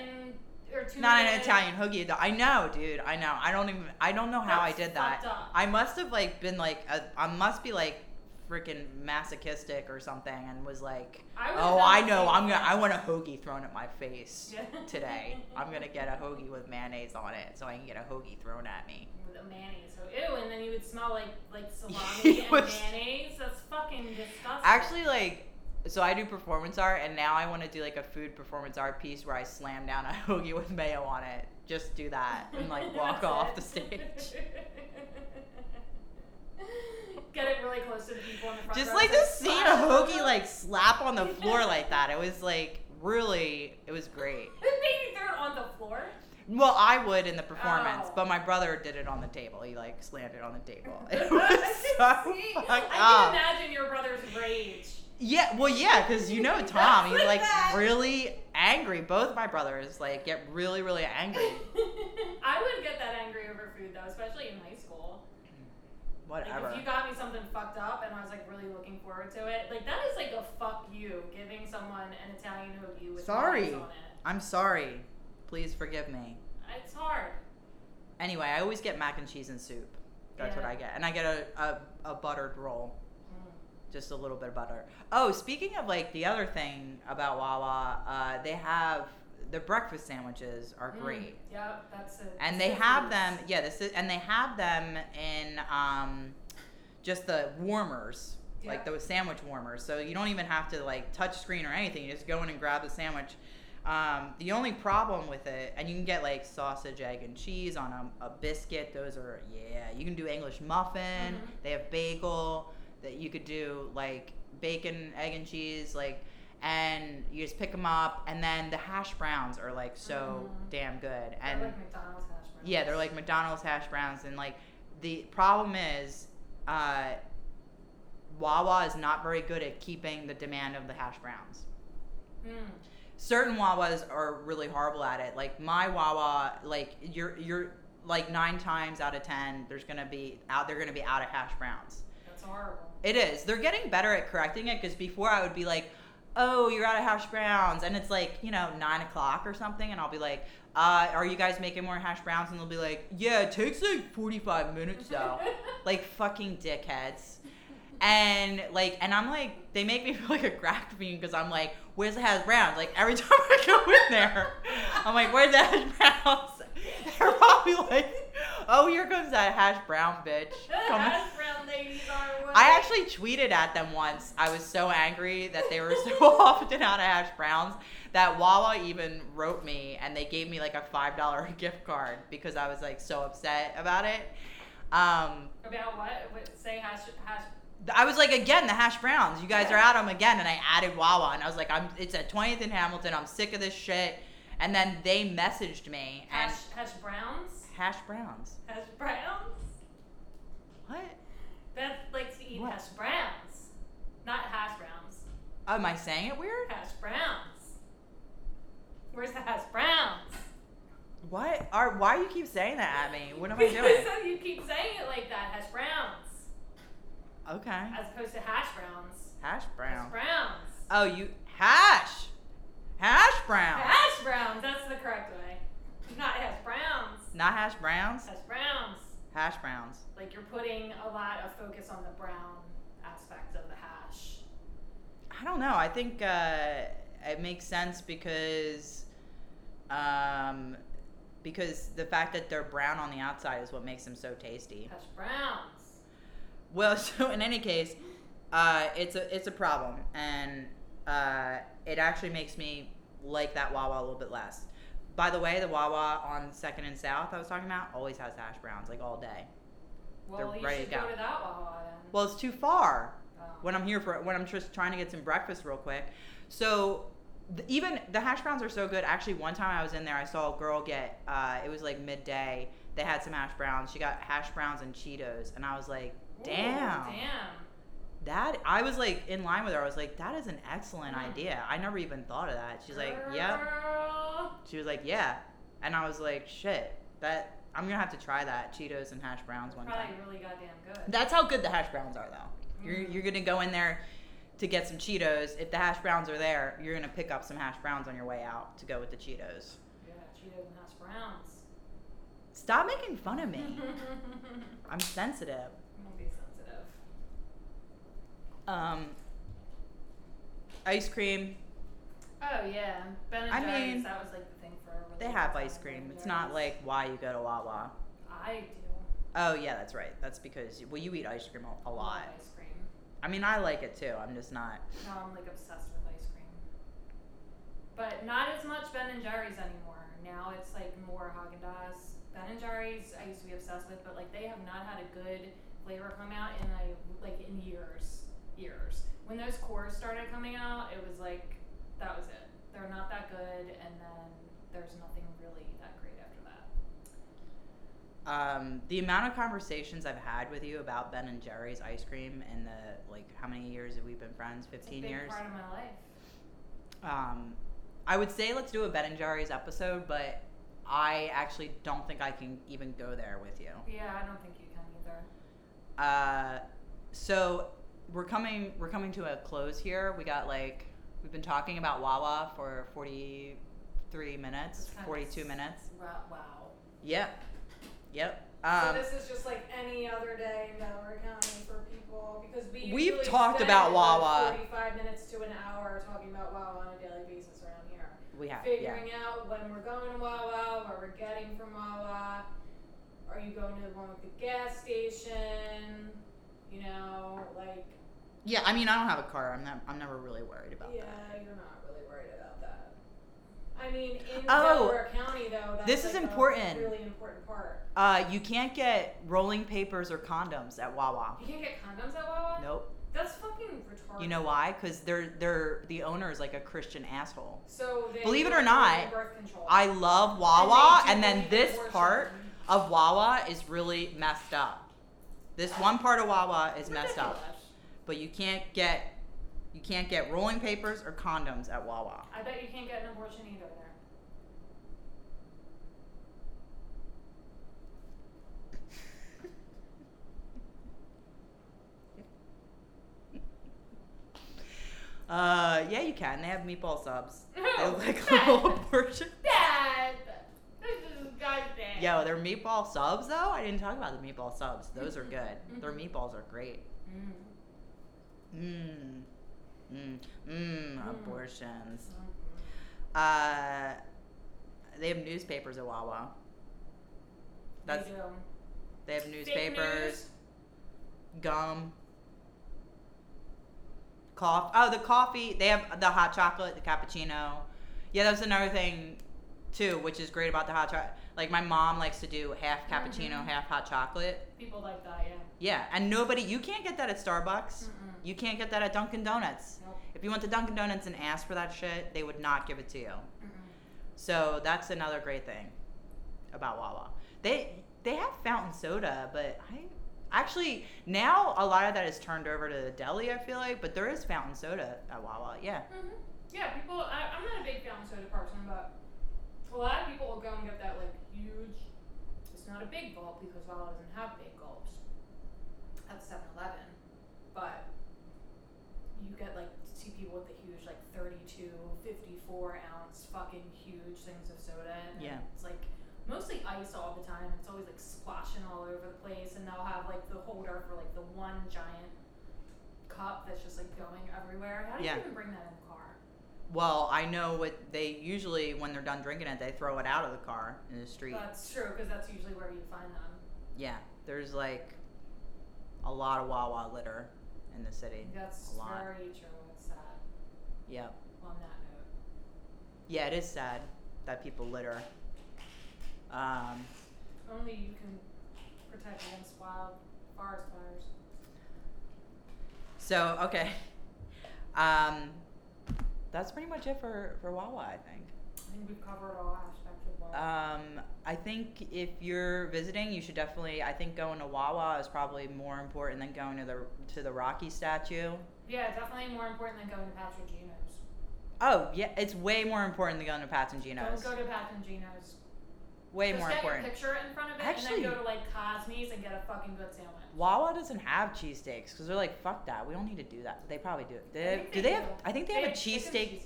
Or not an Italian hoagie though. I know, dude. I know. I don't even. I don't know how That's I did that. Up. I must have like been like a, I must be like. freaking masochistic or something and was like, I oh I know I'm gonna I want a hoagie thrown at my face today. I'm gonna get a hoagie with mayonnaise on it so I can get a hoagie thrown at me with a mayonnaise. Ew. And then you would smell like like salami and was, mayonnaise. That's fucking disgusting. Actually, like, so I do performance art, and now I want to do like a food performance art piece where I slam down a hoagie with mayo on it. Just do that and like walk off the stage. Get it really close to the people in the front. Just like to see a hoagie like slap on the floor like that. It was like really, it was great. Maybe throw it on the floor? Well, I would in the performance, oh. but my brother did it on the table. He like slammed it on the table. It was so fucked up. I can imagine your brother's rage. Yeah, well, yeah, because you know Tom, he's like that. Really angry. Both my brothers like get really, really angry. I would get that angry over food though, especially in high school. Whatever. Like if you got me something fucked up and I was like really looking forward to it, like that is like a fuck you, giving someone an Italian hoagie with sorry. On it. I'm sorry. Please forgive me. It's hard. Anyway, I always get mac and cheese and soup. That's yeah. what I get. And I get a, a, a buttered roll. Mm. Just a little bit of butter. Oh, speaking of like the other thing about Wawa, uh, they have the breakfast sandwiches are great. Mm, yeah, that's it. And they so have nice. them, yeah, this is, and they have them in um, just the warmers, yeah. like those sandwich warmers. So you don't even have to like touch screen or anything. You just go in and grab the sandwich. Um, the only problem with it, and you can get like sausage, egg, and cheese on a, a biscuit. Those are, yeah. You can do English muffin. Mm-hmm. They have bagel that you could do like bacon, egg, and cheese, like. And you just pick them up, and then the hash browns are like so mm-hmm. damn good. And they're like McDonald's hash browns. Yeah, they're like McDonald's hash browns, and like the problem is, uh, Wawa is not very good at keeping the demand of the hash browns. Mm. Certain Wawas are really horrible at it. Like my Wawa, like you're you're like nine times out of ten, there's gonna be out they're gonna be out of hash browns. That's horrible. It is. They're getting better at correcting it because before I would be like, oh, you're out of hash browns, and it's like, you know, nine o'clock or something, and I'll be like, uh, are you guys making more hash browns? And they'll be like, yeah, it takes like forty-five minutes though. Like fucking dickheads. And like, and I'm like, they make me feel like a crack fiend because I'm like, where's the hash browns? Like every time I go in there, I'm like, where's the hash browns? They're probably like, oh, here comes that hash brown bitch. Hash brown ladies are away. I actually tweeted at them once. I was so angry that they were so often out of hash browns that Wawa even wrote me and they gave me like a five dollars gift card because I was like so upset about it. Um, about what? what? Say hash hash. I was like, again, the hash browns. You guys yeah. are out of them again. And I added Wawa. And I was like, I'm. It's at twentieth and Hamilton. I'm sick of this shit. And then they messaged me. Hash, and hash browns? Hash browns. Hash browns? Am I saying it weird? Hash browns. Where's the hash browns? What? Are, why do you keep saying that at me? What am I doing? So you keep saying it like that, hash browns. Okay. As opposed to hash browns. Hash browns. Hash browns. Oh, you hash. Hash browns. Hash browns. That's the correct way. Not hash browns. Not hash browns. Hash browns. Hash browns. Like you're putting a lot of focus on the brown aspect of the hash. I don't know. I think uh, it makes sense because, um, because the fact that they're brown on the outside is what makes them so tasty. Hash browns. Well, so in any case, uh, it's a it's a problem, and uh, it actually makes me like that Wawa a little bit less. By the way, the Wawa on second and South I was talking about always has hash browns, like all day. Well, they're you should to go. go to that Wawa then. Well, it's too far. Oh. When I'm here for when I'm just trying to get some breakfast real quick. So the, even the hash browns are so good. Actually, one time I was in there, I saw a girl get uh, it was like midday. They had some hash browns. She got hash browns and Cheetos, and I was like, damn. Ooh, damn. That I was like in line with her. I was like, that is an excellent yeah. idea. I never even thought of that. She's Girl. like, yep. She was like, yeah. And I was like, shit. That I'm gonna have to try that Cheetos and hash browns one Probably time. Probably really goddamn good. That's how good the hash browns are, though. Mm. You're you're gonna go in there to get some Cheetos. If the hash browns are there, you're gonna pick up some hash browns on your way out to go with the Cheetos. Yeah, Cheetos and hash browns. Stop making fun of me. I'm sensitive. Um, ice cream. Oh yeah, Ben and Jerry's. I mean, that was like the thing for. A really they have ice cream. It's not like why you go to Wawa. I do. Oh yeah, that's right. That's because well, you eat ice cream a, a lot. I love ice cream. I mean, I like it too. I'm just not. No, I'm like obsessed with ice cream. But not as much Ben and Jerry's anymore. Now it's like more Haagen-Dazs. Ben and Jerry's I used to be obsessed with, but like they have not had a good flavor come out in like like in years. Years. When those cores started coming out, it was like, that was it. They're not that good, and then there's nothing really that great after that. Um, the amount of conversations I've had with you about Ben and Jerry's ice cream in the, like, how many years have we been friends? fifteen years? It's a big part of my life. Um, I would say let's do a Ben and Jerry's episode, but I actually don't think I can even go there with you. Yeah, I don't think you can either. Uh, so... We're coming we're coming to a close here. We got like we've been talking about Wawa for forty-three minutes, forty-two minutes. Wow. Yep. Yep. Um, so this is just like any other day in Delaware County for people because we we've talked about Wawa forty-five minutes to an hour talking about Wawa on a daily basis around here. We have figuring yeah. out when we're going to Wawa, where we're getting from Wawa. Are you going to the one with the gas station? You know, like yeah, I mean, I don't have a car. I'm not. I'm never really worried about yeah, that. Yeah, you're not really worried about that. I mean, in oh, Delaware County, though, that's this is like important. A really important part. Uh, you can't get rolling papers or condoms at Wawa. You can't get condoms at Wawa? Nope. That's fucking retarded. You know why? Because they're they're the owner is like a Christian asshole. So they believe it or not, birth control. I love Wawa, and, and then this abortion. Part of Wawa is really messed up. This one part of Wawa is messed up. But you can't get you can't get rolling papers or condoms at Wawa. I bet you can't get an abortion either there. uh, yeah, you can. They have meatball subs. They look like little abortion. Dad, this is disgusting. Yo, they're meatball subs though? I didn't talk about the meatball subs. Those are good. Their meatballs are great. Mm. Mmm, mmm, mmm, abortions. Uh, they have newspapers at Wawa. That's, they do. They have newspapers, gum, coffee. Oh, the coffee. They have the hot chocolate, the cappuccino. Yeah, that's another thing, too, which is great about the hot chocolate. Like, my mom likes to do half cappuccino, mm-hmm. half hot chocolate. People like that, yeah. Yeah, and nobody, you can't get that at Starbucks. Mm-mm. You can't get that at Dunkin' Donuts. Nope. If you went to Dunkin' Donuts and asked for that shit, they would not give it to you. Mm-mm. So that's another great thing about Wawa. They they have fountain soda, but I Actually, now a lot of that is turned over to the deli, I feel like, but there is fountain soda at Wawa, yeah. Mm-hmm. Yeah, people, I, I'm not a big fountain soda person, but a lot of people will go and get that, like, huge, it's not a big gulp because Wawa doesn't have big gulps at Seven Eleven, but you get, like, see people with the huge, like, thirty-two, fifty-four ounce fucking huge things of soda, and yeah. it's, like, mostly ice all the time. It's always like splashing all over the place, and they'll have like the holder for like the one giant cup that's just like going everywhere. How do yeah. you even bring that in the car? Well, I know what they usually, when they're done drinking it, they throw it out of the car in the street. That's true, because that's usually where you find them. Yeah, there's like a lot of Wawa litter in the city. That's a lot. Very true. It's sad. Yeah. On that note. Yeah, it is sad that people litter. Um, Only you can protect against wild forest fires. So, okay. Um, that's pretty much it for, for Wawa, I think. I think we've covered all aspects of Wawa. Um, I think if you're visiting, you should definitely, I think going to Wawa is probably more important than going to the to the Rocky statue. Yeah, definitely more important than going to Pat's or Geno's. Oh, yeah, it's way more important than going to Pat's and Geno's. Don't go to Pat's and Geno's. Way Just more important. Just get your picture in front of it, actually, and then go to, like, Cosme's and get a fucking good sandwich. Wawa doesn't have cheesesteaks, because they're like, fuck that. We don't need to do that. They probably do. They have, they do they do. have? I think they, they have, have a cheesesteak.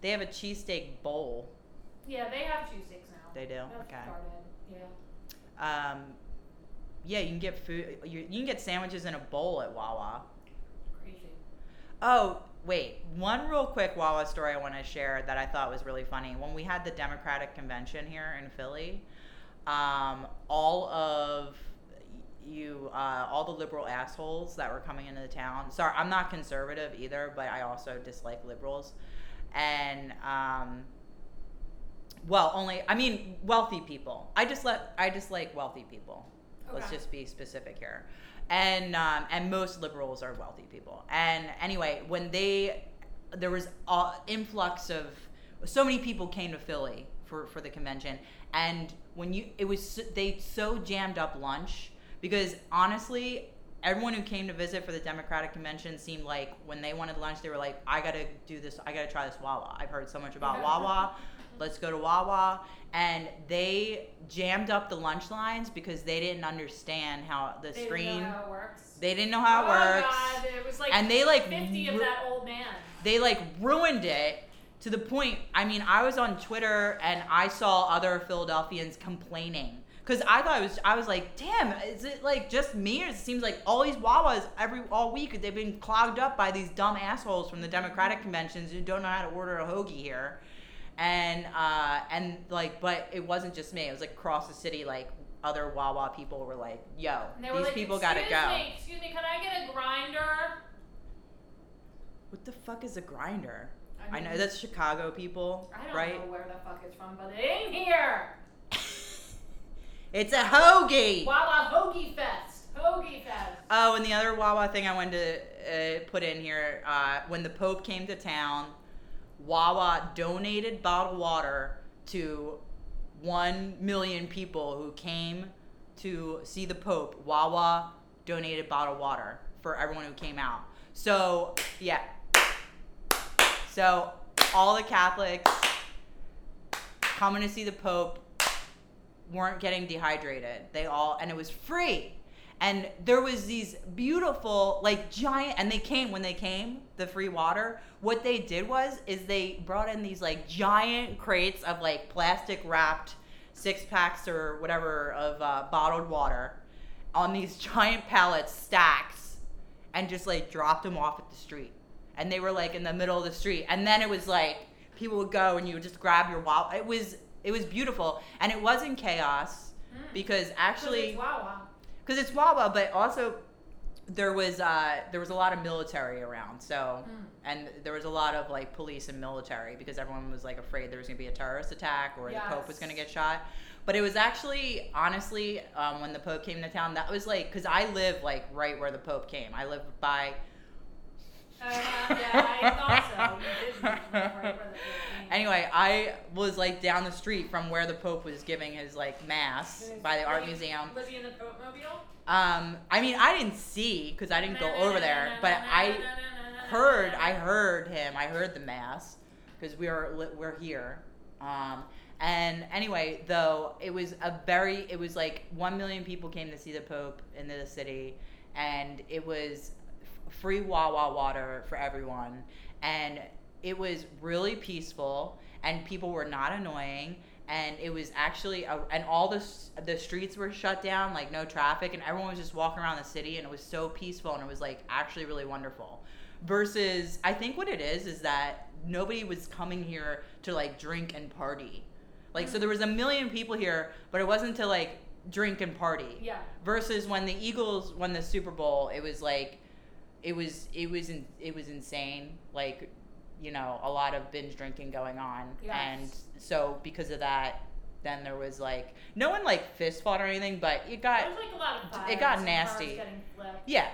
They have a cheesesteak bowl. Yeah, they have cheesesteaks now. They do? That's okay. Started. Yeah. Um, yeah, you can get food. You, you can get sandwiches in a bowl at Wawa. Crazy. Oh, wait. One real quick Wawa story I want to share that I thought was really funny. When we had the Democratic Convention here in Philly, um, all of you, uh, all the liberal assholes that were coming into the town. Sorry, I'm not conservative either, but I also dislike liberals. And, um, well, only, I mean, wealthy people. I just let, I dislike wealthy people. Okay. Let's just be specific here. And um, and most liberals are wealthy people. And anyway, when they, there was an influx of, so many people came to Philly for, for the convention. And when you, it was, they so jammed up lunch because honestly, everyone who came to visit for the Democratic Convention seemed like when they wanted lunch, they were like, I gotta do this, I gotta try this Wawa. I've heard so much about Wawa. Let's go to Wawa. And they jammed up the lunch lines because they didn't understand how the they screen. They didn't know how it works. They didn't know how it works. Oh, God. It was like, and they, like fifty ru- of that old man. They, like, ruined it to the point. I mean, I was on Twitter and I saw other Philadelphians complaining. Because I thought it was, I was like, damn, is it, like, just me? Or it seems like all these Wawas every all week, they've been clogged up by these dumb assholes from the Democratic conventions who don't know how to order a hoagie here. And, uh, and like, but it wasn't just me. It was, like, across the city, like, other Wawa people were like, yo, these like, people gotta go. Me, excuse me, can I get a grinder? What the fuck is a grinder? I, mean, I know, that's Chicago people, right? I don't right? know where the fuck it's from, but it ain't here. It's a hoagie. Wawa Hoagie Fest. Hoagie Fest. Oh, and the other Wawa thing I wanted to uh, put in here, uh, when the Pope came to town, Wawa donated bottled water to one million people who came to see the Pope. Wawa donated bottled water for everyone who came out. So, yeah. So, all the Catholics coming to see the Pope weren't getting dehydrated. They all, and it was free. And there was these beautiful, like, giant, and they came, when they came, the free water, what they did was, is they brought in these, like, giant crates of, like, plastic-wrapped six-packs or whatever of uh, bottled water on these giant pallets, stacks, and just, like, dropped them off at the street. And they were, like, in the middle of the street. And then it was, like, people would go and you would just grab your Wawa. It was, it was beautiful. And it wasn't chaos mm. because actually... It's Wawa. Because it's Wawa, but also there was uh, there was a lot of military around, so mm. and there was a lot of like police and military because everyone was like afraid there was gonna be a terrorist attack or yes. the Pope was gonna get shot. But it was actually honestly um, when the Pope came to town, that was like because I live like right where the Pope came. I live by. Uh, yeah, I thought so. You did live right where the Pope came. Anyway, I was like down the street from where the Pope was giving his like mass by the art museum. Living in the Pope Mobile? Um, I mean, I didn't see because I didn't go over there, but I heard, I heard him. I heard the mass because we were we're here. Um, and anyway, though, it was a very, it was like one million people came to see the Pope in the city, and it was free Wawa water for everyone, and it was really peaceful, and people were not annoying. And it was actually, a, and all the the streets were shut down, like no traffic, and everyone was just walking around the city, and it was so peaceful, and it was like actually really wonderful. Versus, I think what it is is that nobody was coming here to like drink and party, like so there was a million people here, but it wasn't to like drink and party. Yeah. Versus when the Eagles won the Super Bowl, it was like, it was it was in, it was insane, like. You know, a lot of binge drinking going on. Yes. And so because of that, then there was like no one like fist fought or anything, but it got there was like a lot of violence. It got nasty. Cars getting flipped, yeah.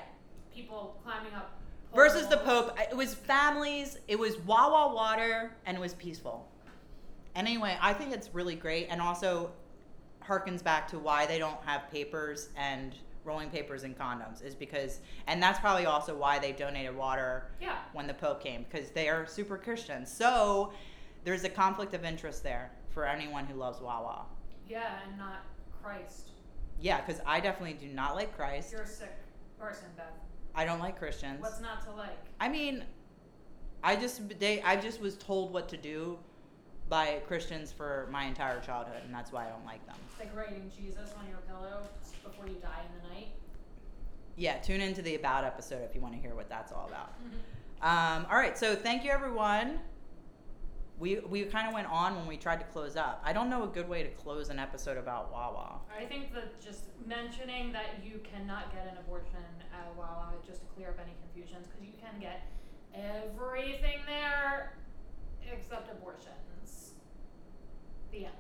People climbing up poles. Versus the Pope. It was families, it was Wawa water, and it was peaceful. And anyway, I think it's really great, and also harkens back to why they don't have papers and rolling papers and condoms is because, and that's probably also why they donated water yeah. when the Pope came, because they are super Christian. So there's a conflict of interest there for anyone who loves Wawa. Yeah, and not Christ. Yeah, because I definitely do not like Christ. You're a sick person, Beth. I don't like Christians. What's not to like? I mean, I just they I just was told what to do by Christians for my entire childhood, and that's why I don't like them. It's like writing Jesus on your pillow before you die in the night. Yeah, tune into the About episode if you want to hear what that's all about. Mm-hmm. Um, all right, so thank you, everyone. We we kind of went on when we tried to close up. I don't know a good way to close an episode about Wawa. I think that just mentioning that you cannot get an abortion at Wawa, just to clear up any confusions, because you can get everything there except abortion. The end.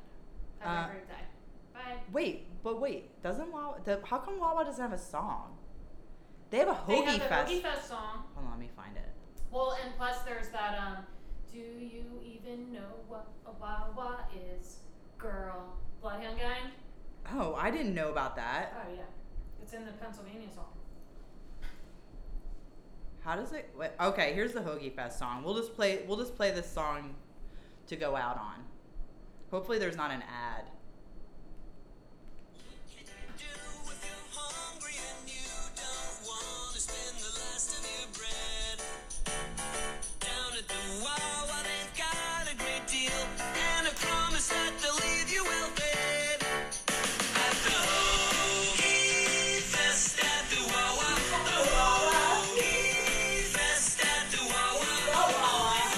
Have uh, a great day. Bye. Wait, but wait, doesn't Wawa? The, how come Wawa doesn't have a song? They have a Hoagie Fest. They have the Hoagie Fest song. Hold on, let me find it. Well, and plus there's that. Um, do you even know what a Wawa is, girl? Bloodhound Gang. Oh, I didn't know about that. Oh yeah, it's in the Pennsylvania song. How does it? Wait, okay, here's the Hoagie Fest song. We'll just play. We'll just play this song to go out on. Hopefully there's not an ad.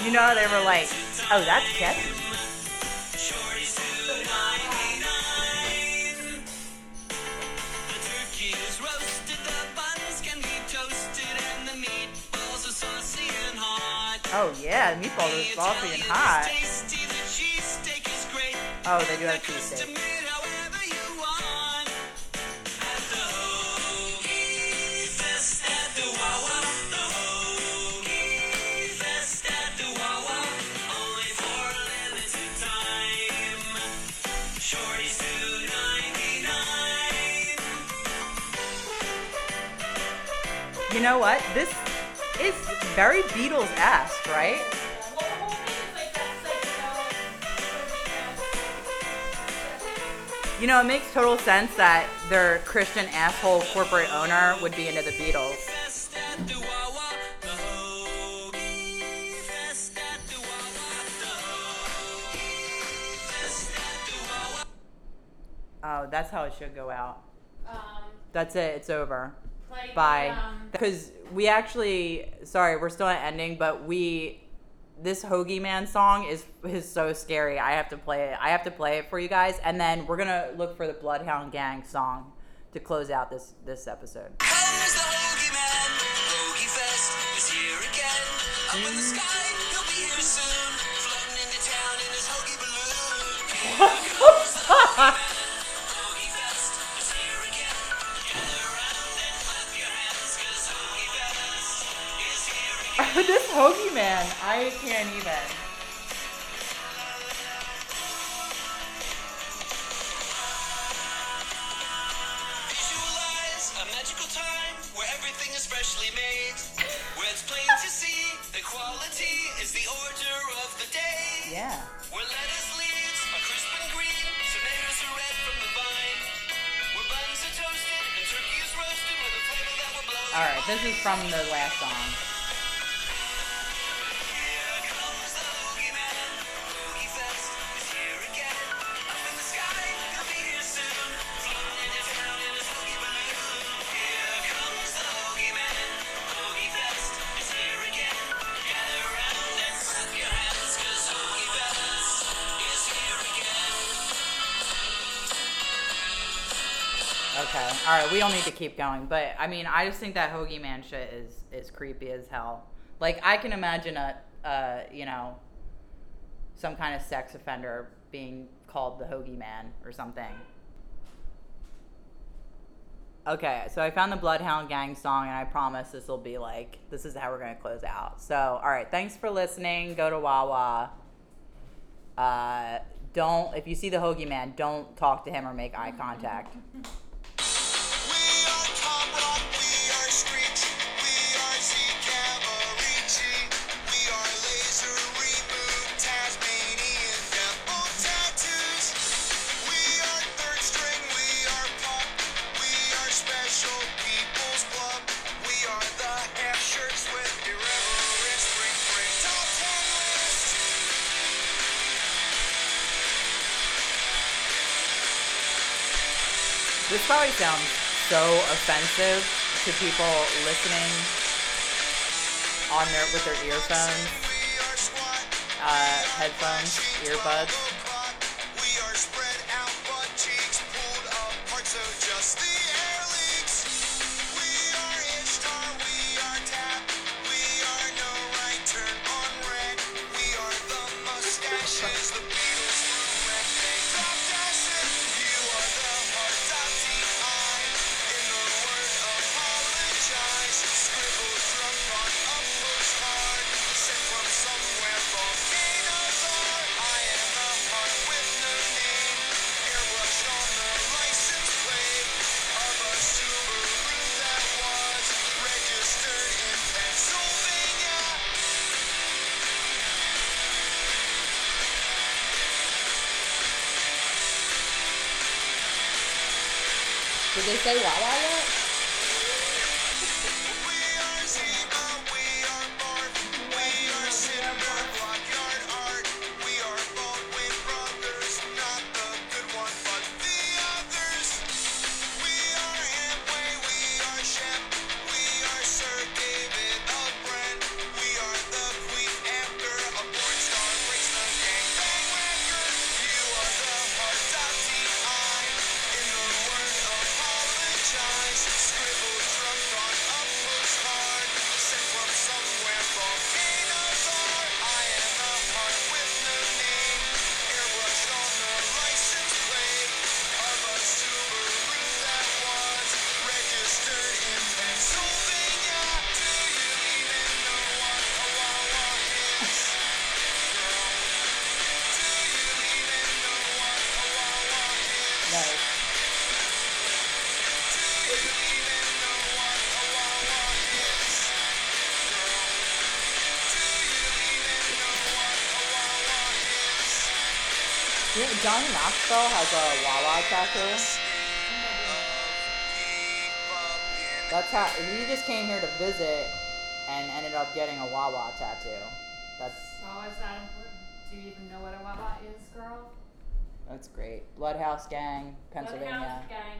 You know, they were like, oh, that's catchy. Oh yeah, the meatballs are saucy and hot. Oh, they do have cheesesteak. You know what? This is very Beatles-esque, right? You know, it makes total sense that their Christian asshole corporate owner would be into the Beatles. Oh, that's how it should go out. Um, that's it. It's over. Like, Bye. Because um, we actually, sorry, we're still not ending, but we, this Hoagie Man song is is so scary. I have to play it. I have to play it for you guys, and then we're gonna look for the Bloodhound Gang song to close out this this episode. Comes the Hoagie Man. Hoagie Fest is here again. Up in the sky, he'll be here soon. Floating into town in his hoagie balloon. But this Hoagie Man, I can't even. Visualize a freshly made, where it's plain to see the quality is the order of the day. Yeah. Where lettuce leaves are crisp and green, tomatoes are red from the vine, where buns are toasted and turkey is roasted with a flavor that will blow your mind. All right, this is from the last song. Okay. All right. We don't need to keep going, but I mean, I just think that Hoagie Man shit is, is creepy as hell. Like, I can imagine a, uh, you know, some kind of sex offender being called the Hoagie Man or something. Okay. So I found the Bloodhound Gang song, and I promise this will be like, this is how we're going to close out. So, all right. Thanks for listening. Go to Wawa. Uh, don't, if you see the Hoagie Man, don't talk to him or make eye contact. This probably sounds so offensive to people listening on their with their earphones, uh, headphones, earbuds. Did they say Wawa yet? Johnny Knoxville has a Wawa tattoo. That's how you just came here to visit and ended up getting a Wawa tattoo. That's. Oh, it's not important. Do you even know what a Wawa is, girl? That's great. Bloodhouse Gang, Pennsylvania. Bloodhouse Gang.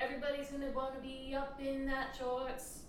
Everybody's gonna wanna be up in that shorts.